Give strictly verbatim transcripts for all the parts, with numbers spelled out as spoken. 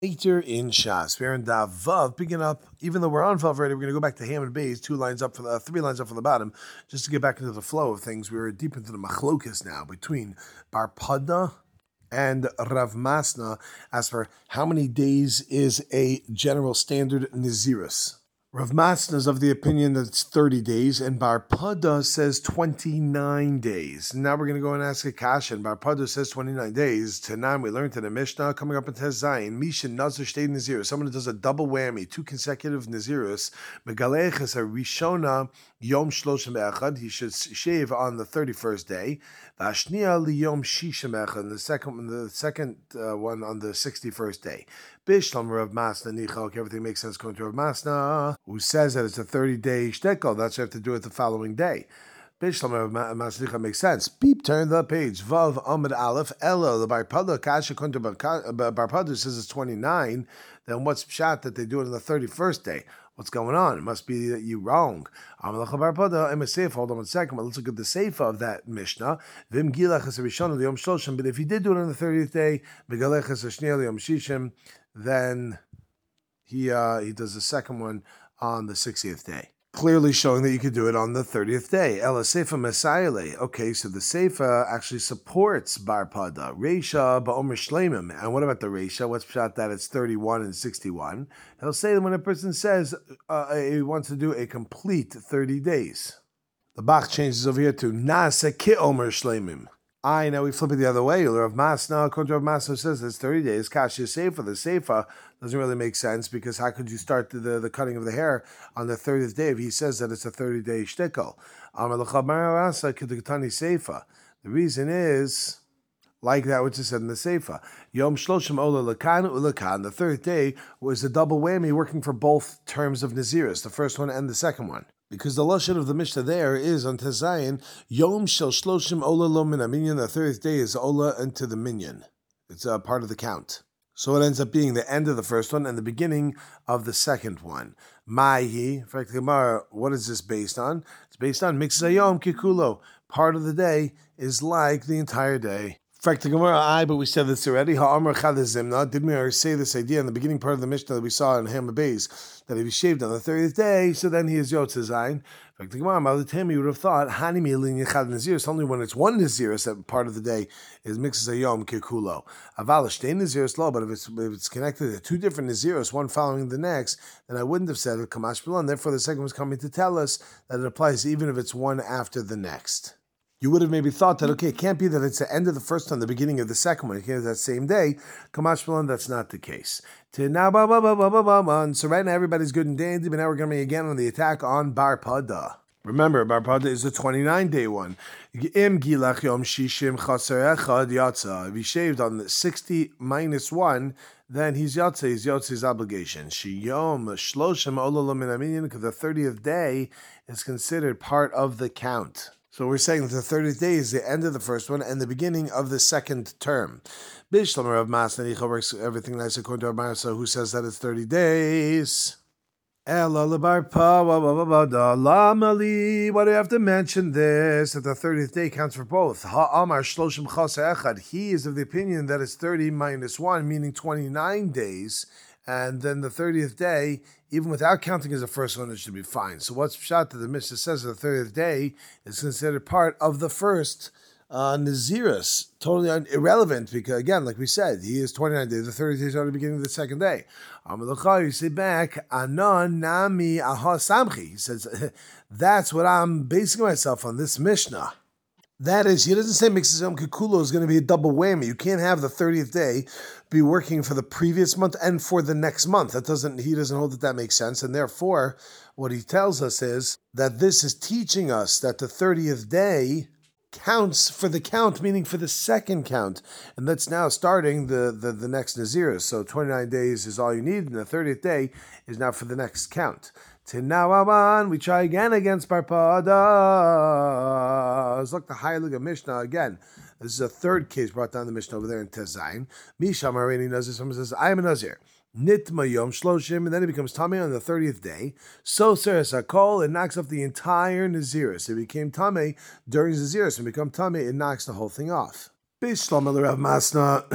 Later in Shas, we're in Davav, picking up, even though we're on Valve Radio, we're going to go back to Hammond Bays, two lines up, from the, uh, three lines up from the bottom, just to get back into the flow of things. We're deep into the Machlokas now, between Bar Pada and Rav Masna, as for how many days is a general standard Niziris. Rav Masna is of the opinion that it's thirty days, and Bar Pada says twenty-nine days. Now we're going to go and ask a Kasha, and Bar Pada says twenty-nine days. Tanan, we learned in the Mishnah, coming up in Tazayin, Misha Nazar shtei Niziris, someone who does a double whammy, two consecutive Niziris, Megaleiches a Rishona Yom Shloshim Echad, he should shave on the thirty-first day, Va'shnia li Yom Shishem Echad, the second, the second uh, one on the sixty-first day. Bishlam Rav Masna, Nicha, okay, everything makes sense going to Rav Masna, who says that it's a thirty-day Shtekl. That's what you have to do it the following day. Bishlam Maslicha makes sense. Beep, turn the page. Vav Amid Aleph Ella, the Bar Pada Kasha Kuntur Bar Pada says it's twenty-nine. Then what's pshat that they do it on the thirty-first day? What's going on? It must be that you're wrong. Amalacha Bar Pada, I'm a seifa. Hold on one second. But let's look at the seifa of that Mishnah. Vim gilach is a Rishona Yom Shloshim. But if you did do it on the thirtieth day, Megalech is a Shnia li Yom Shishim, then he uh, he does the second one on the sixtieth day, clearly showing that you could do it on the thirtieth day. Ela seifa mesayale. Okay, so the seifa actually supports Bar Pada. Resha ba'omer shleimim. And what about the resha? What's pshat that it's thirty-one and sixty-one? He'll say that when a person says uh, he wants to do a complete thirty days. The Bach changes over here to nasa ke'omer shleimim. I know we flip it the other way. Rav Masna, Kuntur Rav Masna says it's thirty days. Kasha seifa. The seifa doesn't really make sense because how could you start the, the, the cutting of the hair on the thirtieth day if he says that it's a thirty-day shtickle? Amalacha Bar Asa Kedukatani seifa. The reason is like that which is said in the seifa. Yom shloshim ola lakan ulakan. The third day was a double whammy working for both terms of Naziris, the first one and the second one. Because the lashon of the Mishnah there is on Tazayin, Yom shel shloshim ola lo min minyan. The third day is ola into the minyan. It's a part of the count. So it ends up being the end of the first one and the beginning of the second one. Maihi, in fact, Gemara, what is this based on? It's based on mixayom kikulo. Part of the day is like the entire day. In fact, the Gemara, I, but we said this already. Ha'amar chadazimna. Didn't we already say this idea in the beginning part of the Mishnah that we saw in Hammond Bays, that if he shaved on the thirtieth day, so then he is Yotze zayin. In fact, the Gemara, by the time you would have thought, Hani milin yechad naziris, only when it's one naziris that part of the day is mixes a yom kikulo. Aval shtei naziris lo, but if it's if it's connected to two different naziris, one following the next, then I wouldn't have said it Kamash. Therefore, the second was coming to tell us that it applies even if it's one after the next. You would have maybe thought that, okay, it can't be that it's the end of the first one, the beginning of the second one. It can't be that same day. Kamash Milan, that's not the case. So right now everybody's good and dandy, but now we're going to be again on the attack on Bar Pada. Remember, Bar Pada is the twenty-nine day one. Im gilach yom shishim chaser echad yatsa. If he shaved on the sixty minus one, then he's yatsa, he's yatsa's obligation. Shiyom shloshim olala min aminyan, because the thirtieth day is considered part of the count. So we're saying that the thirtieth day is the end of the first one and the beginning of the second term. Bishlam Rav Masna Nicha works everything nice according to Rav Masna, who says that it's thirty days. Ela Bar Pada lama li. Why do I have to mention this? That the thirtieth day counts for both. Ha'amar shloshim chasa echad. He is of the opinion that it's thirty minus one, meaning twenty-nine days. And then the thirtieth day, even without counting as the first one, it should be fine. So what's pshat that the Mishnah says the thirtieth day is considered part of the first uh, Naziris. Totally un- irrelevant because, again, like we said, he is twenty-nine days. The thirtieth day is already the beginning of the second day. Amalacha, you say back, anon nami aha samchi. He says, that's what I'm basing myself on, this Mishnah. That is, he doesn't say mixes yom kikulo is going to be a double whammy. You can't have the thirtieth day be working for the previous month and for the next month. That doesn't, he doesn't hold that that makes sense. And therefore, what he tells us is that this is teaching us that the thirtieth day counts for the count, meaning for the second count. And that's now starting the, the, the next Naziris. So twenty-nine days is all you need, and the thirtieth day is now for the next count. Tinawawan, we try again against Bar Pada. Let's look at the Heilige Mishnah again. This is a third case brought down the Mishnah over there in Tazayin. Misha Marani Nazir, someone says, I am a Nazir. Nitma Yom Shloshim, and then he becomes Tamei on the thirtieth day. So Seres HaKol, it knocks off the entire Naziris. It became Tamei during Naziris, and become Tamei, it knocks the whole thing off. Bishlam of the Rav Masna,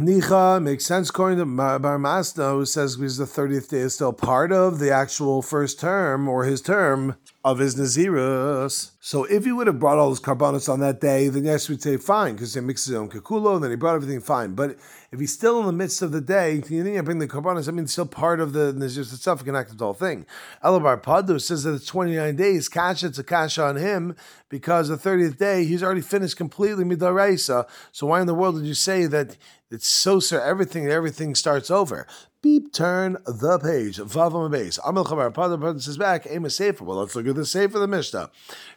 Nicha makes sense according to Bar Masna, who says because the thirtieth day is still part of the actual first term or his term of his Niziris. So if he would have brought all his carbonas on that day, then yes, we'd say fine, because he mixed his own kikulo, then he brought everything fine. But if he's still in the midst of the day, you think I bring the carbonas, I mean, it's still part of the Niziris itself, connected to the whole thing. Bar Pada says that it's twenty-nine days, Kasha, it's a Kasha on him, because the thirtieth day, he's already finished completely midaresa. So why in the world did you say that it's so, sir, everything, everything starts over? Beep, turn the page. Vim gilach. Amalacha Bar Pada says back, aim a seifa. Well, let's look at the seifa of the Mishnah.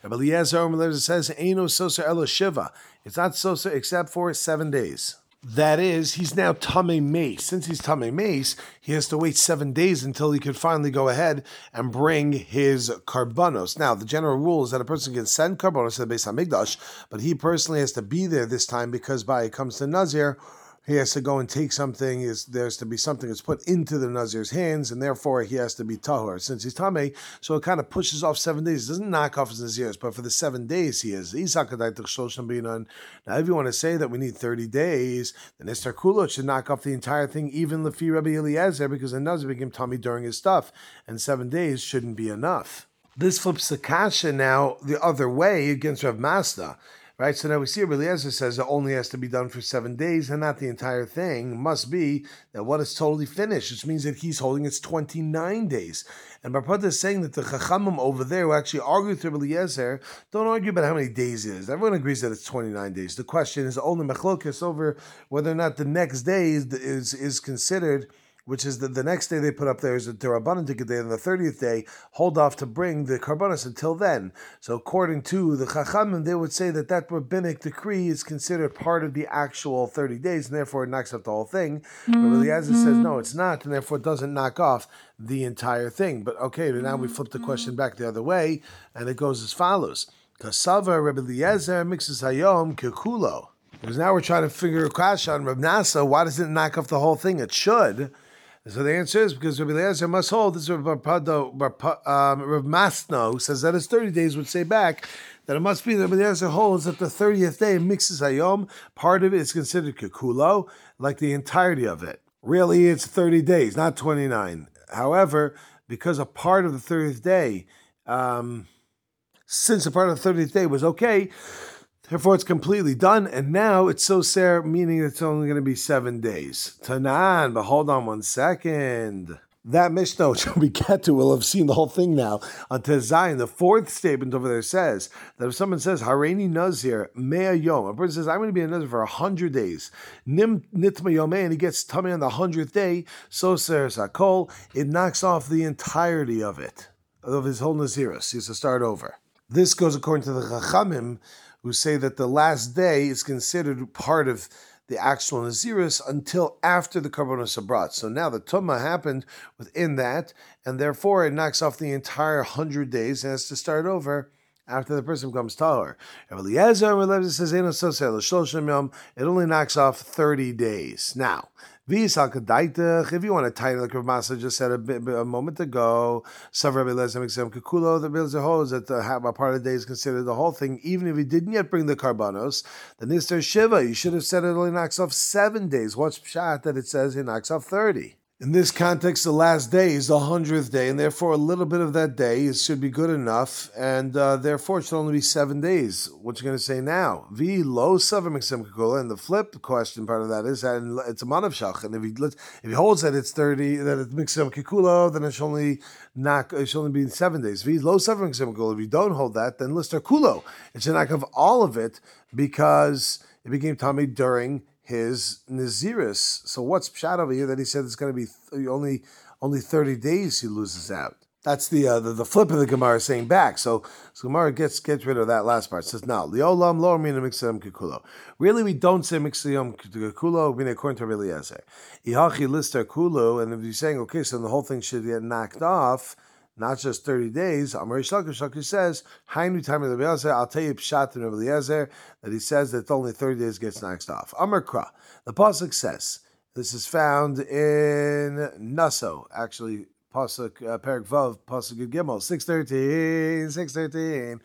Rebbi Eliezer says, Eino soser elo shiva. It's not soser except for seven days. That is, he's now Tamei mace. Since he's Tamei mace, he has to wait seven days until he could finally go ahead and bring his carbonos. Now, the general rule is that a person can send carbonos to the Beis Hamikdash, but he personally has to be there this time because by it comes to Nazir, he has to go and take something. Is there's to be something that's put into the Nazir's hands, and therefore he has to be tahor. Since he's Tamei, so it kind of pushes off seven days. It doesn't knock off his Naziris, but for the seven days he is. Now, if you want to say that we need thirty days, then Esther Kulot should knock off the entire thing, even Lefi Rebbi Eliezer, because the Nazir became Tamei during his stuff, and seven days shouldn't be enough. This flips the Kasha now the other way against Rav Masna. Right, so now we see Rebbi Eliezer says it only has to be done for seven days and not the entire thing. Must be that what is totally finished, which means that he's holding it's twenty-nine days. And Bar Pada is saying that the Chachamim over there, who actually argue with Rebbi Eliezer, don't argue about how many days it is. Everyone agrees that it's twenty-nine days. The question is only Machlokas over whether or not the next day is is, is considered, which is that the next day they put up there is the Derabanan Tikkun day, and the thirtieth day, hold off to bring the Karbonos until then. So according to the Chachamim, they would say that that rabbinic decree is considered part of the actual thirty days, and therefore it knocks off the whole thing. Mm-hmm. But Eliezer says, no, it's not, and therefore it doesn't knock off the entire thing. But okay, but now we flip the question back the other way, and it goes as follows. Kasava Rebbi Eliezer mixes hayom kikulo. Because now we're trying to figure a Kasha on Rav Nasa, why does it knock off the whole thing? It should. So the answer is because Rebbi Eliezer must hold. This is Bar Pada, um, Rav Masna, who says that his thirty days would say back that it must be that Rebbi Eliezer holds that the thirtieth day mixes hayom. Part of it is considered kikulo, like the entirety of it. Really, it's thirty days, not twenty-nine. However, because a part of the thirtieth day, um, since a part of the thirtieth day was okay, therefore, it's completely done, and now it's soser, meaning it's only going to be seven days. Tanan, but hold on one second. That Mishnah, which we get to, we'll have seen the whole thing now. On Tazayin, the fourth statement over there says that if someone says, Hareini Nazir, Mea Yom, a person says, I'm going to be a Nazir for one hundred days, Nim Nitma Yomei, and he gets tummy on the one hundredth day, soser sakol, it knocks off the entirety of it, of his whole Nazirus. He has to start over. This goes according to the Chachamim, who say that the last day is considered part of the actual Naziris until after the Karbonos are brought. So now the Tumah happened within that, and therefore it knocks off the entire one hundred days and has to start over after the person becomes Tahor. It only knocks off thirty days. Now, if you want to title like Rav Masna just said a, a moment ago, that Rebbi holds that a part of the day is considered the whole thing, even if he didn't yet bring the Karbanos, then Nistar Shiva, you should have said it only knocks off seven days. What's Pshat that it says it knocks off thirty? In this context, the last day is the hundredth day, and therefore a little bit of that day should be good enough, and uh, therefore it should only be seven days. What you're going to say now? V lo seven mixem kikula, and the flip question part of that is that it's a man of shach, and if he if he holds that it's thirty, that it mixem kikula, then it should only knock it should only be seven days. V lo seven mixem kikula. If you don't hold that, then lister kulo. It should knock have all of it because it became Tamei during his Naziris. So what's pshat over here that he said it's going to be th- only only thirty days he loses out? That's the uh, the, the flip of the Gemara saying back. So, so Gemara gets gets rid of that last part. It says now Leolam lo mina mixayom kikulo. Really, we don't say mixayom kikulo. We according to Rebbi Eliezer. Ihachi lister kulo. And if you're saying okay, so the whole thing should get knocked off, not just thirty days. Amar Shtekl says, "Hainu time of the Eliezer." I'll tell you pshat in Eliezer that he says that only thirty days gets knocked off. Amar Kra. The pasuk says this is found in Naso. Actually, pasuk uh, Perek Vav pasuk Gimel six thirteen six thirteen.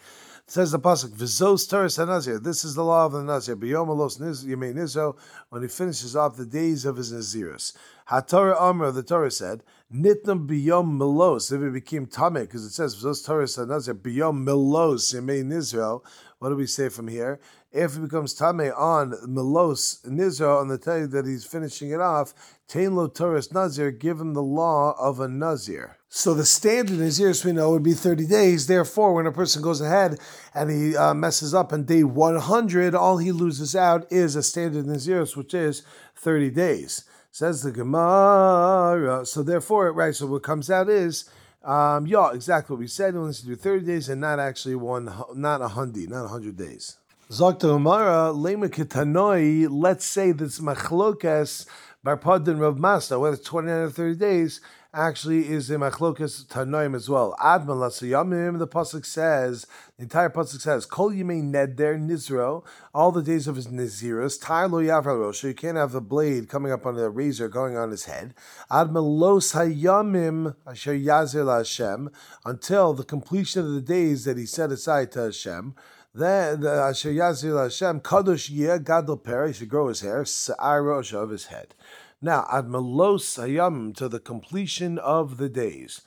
Says the pasuk, "V'zos teres hanazir." This is the law of the nazir. B'yom alos yemei nizro, when he finishes off the days of his nazirus. HaTorah Amr, the Torah said, "Nitnam b'yom melos." If it became tamei, because it says "V'zos teres hanazir b'yom melos yemei nizro." What do we say from here? If it becomes tamei on melos nizro on the day that he's finishing it off, tein lo teres nazir, give him the law of a nazir. So the standard Niziris we know would be thirty days. Therefore, when a person goes ahead and he uh, messes up on day one hundred, all he loses out is a standard Niziris, which is thirty days. Says the Gemara. So therefore, right, so what comes out is, um, yeah, exactly what we said. He wants to do thirty days and not actually one, not a hundred, not one hundred days. Zok the Gemara, lema ketanoi, let's say this Machlokas, Bar Pada and Rav Masna, whether it's twenty-nine or thirty days, actually is in Machlokas Tanoim as well. Ad Malasa Yamim, the pasuk says, the entire pasuk says, Kol Yimei Neder Nizro, all the days of his Nizirus, Tar Lo Yavra Rosha, you can't have the blade coming up on the razor going on his head. Ad Malos Hayamim Asher Yazir La Hashem, until the completion of the days that he set aside to Hashem. Then the Asher Yazir La Hashem, Kadosh Yeh Gadol Pera, he should grow his hair, Sa'ar Rosha, of his head. Now, ad melos hayamim, to the completion of the days.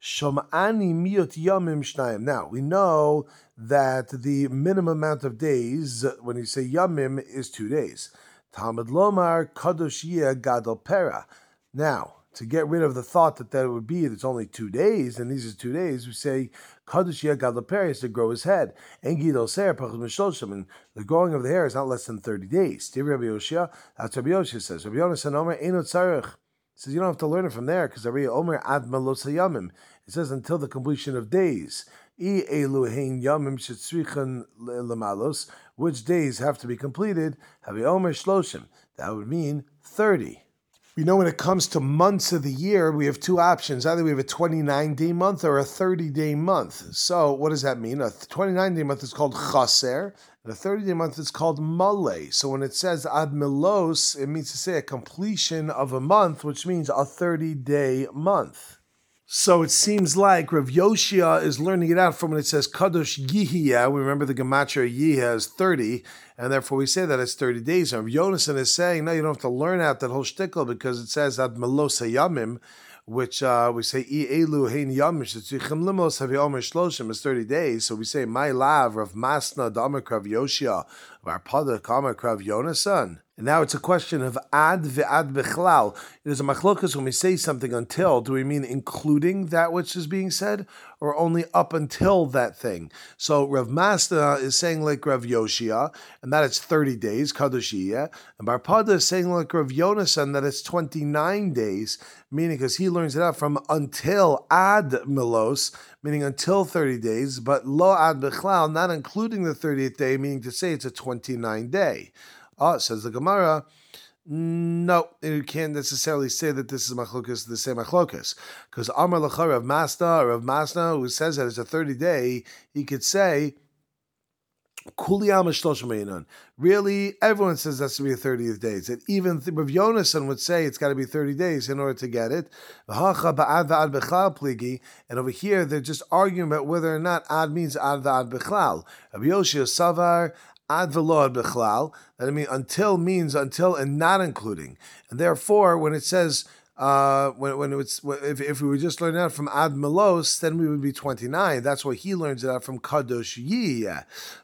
Shom'ani miot yamim shnayim. Now, we know that the minimum amount of days, when you say yamim, is two days. Talmud lomar kadosh yeh gadol pera. Now, to get rid of the thought that that would be, it's only two days, and these are two days, we say, kadosh yeh gadol pera, to grow his head. And the growing of the hair is not less than thirty days. That's Rabbi Yoshia says. Rabbi Yonasan Omer, enot tzarich. Says you don't have to learn it from there, because Rabbi Omer ad melos hayamim. It says until the completion of days. I elu hein yamim shetzrichen lemalos. Which days have to be completed? Rabbi Omer shloshim. That would mean thirty. We know when it comes to months of the year, we have two options. Either we have a twenty-nine day month or a thirty day month. So what does that mean? A twenty-nine day month is called chaser, and a thirty day month is called malay. So when it says ad melos, it means to say a completion of a month, which means a thirty day month. So it seems like Rav Yoshia is learning it out from when it says kadosh yihya. We remember the gematria yihya is thirty, and therefore we say that it's thirty days. And Rav Yonasan is saying, no, you don't have to learn out that whole shtickle because it says ad melos hayamim, which uh, we say I elu hein yamim shetzichim lemos haveomer shloshim is thirty days. So we say my lav Rav Masna damak Rav Yoshia Bar Pada kamak Rav Yonasan. And now it's a question of ad ve'ad bechlal. It is a machlokas when we say something until. Do we mean including that which is being said, or only up until that thing? So Rav Masna is saying like Rav Yoshia, and that it's thirty days, kadoshiyah. And Bar Pada is saying like Rav Yonasan that it's twenty-nine days, meaning because he learns it out from until ad melos, meaning until thirty days, but lo ad bechlal, not including the thirtieth day, meaning to say it's a twenty-nine day. Ah, says the Gemara, no, you can't necessarily say that this is machlokas, the same machlokas. Because Amalacha Rav Masna, Rav Masna, who says that it's a thirty day, he could say, really, everyone says that's to be a thirtieth day. That even Rav Yonasan would say it's got to be thirty days in order to get it. And over here, they're just arguing about whether or not ad means ad v'ad bechlal. Rav Yoshia Savar, ad v'lo ad bechlal, that I mean until means until and not including, and therefore when it says uh, when when it's if if we were just learning out from ad melos, then we would be twenty-nine. That's why he learns it out from kadosh yeh.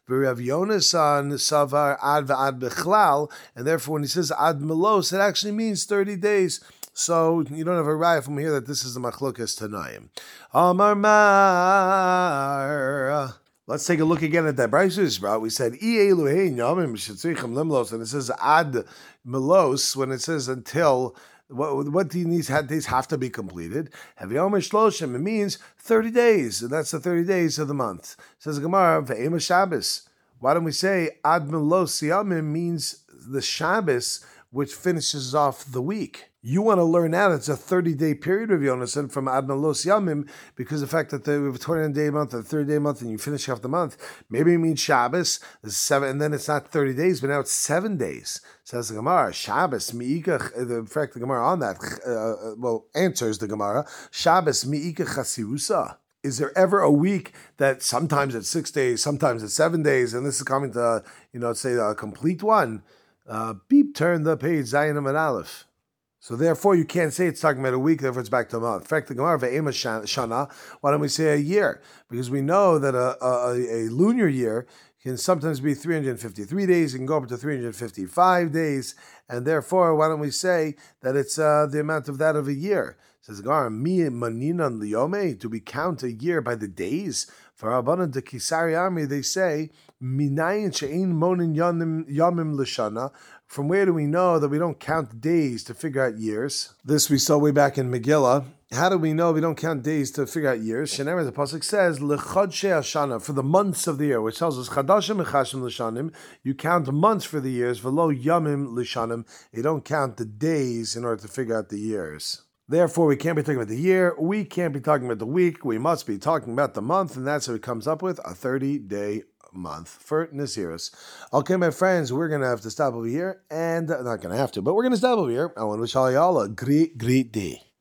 Rav Yonasan savar ad v'ad bechlal, and therefore when he says ad melos, it actually means thirty days. So you don't have a riot from here that this is the machlokas tanaim. Amar mar. Let's take a look again at that braysus, bro. We said limlos, and it says ad melos when it says until. What what these days have to be completed? Haveomer shloshim. It means thirty days, and that's the thirty days of the month. It says Gemara ve'ema Shabbos. Why don't we say ad melos yamim means the Shabbos, which finishes off the week? You want to learn out it's a thirty-day period of Yonasan from Ad Melos Yamim because of the fact that we have a twenty-nine-day month and a thirty-day month and you finish off the month. Maybe it means Shabbos, seven, and then it's not thirty days, but now it's seven days. Says the Gemara, Shabbos, mi'ikach, in fact, the Gemara on that, uh, well, answers the Gemara, Shabbos, mi'ikach chasirusa. is there ever a week that sometimes it's six days, sometimes it's seven days, and this is coming to, you know, say a complete one, uh, beep, turn the page, Zayin and Aleph. So therefore, you can't say it's talking about a week, therefore it's back to a month. In fact, the Gemara, Ve'ema Shana, why don't we say a year? Because we know that a, a, a lunar year can sometimes be three hundred fifty-three days, it can go up to three hundred fifty-five days, and therefore, why don't we say that it's uh, the amount of that of a year? Says Gemara, mi maninan liyome, do we count a year by the days? For Rabbanan de Kisari Ami, they say, minayin she'ein monin yamim l'shana. From where do we know that we don't count days to figure out years? This we saw way back in Megillah. How do we know we don't count days to figure out years? Shenemar, the pasuk says, "Lechodshei Hashana," for the months of the year, which tells us "Chadashim Echashim Lishanim." You count months for the years, "Velo Yamim Lishanim." You don't count the days in order to figure out the years. Therefore, we can't be talking about the year. We can't be talking about the week. We must be talking about the month, and that's what it comes up with: a thirty-day month for Niziris. Okay, my friends, we're gonna have to stop over here, and uh, not gonna have to, but we're gonna stop over here. I want to wish all y'all a great, great day.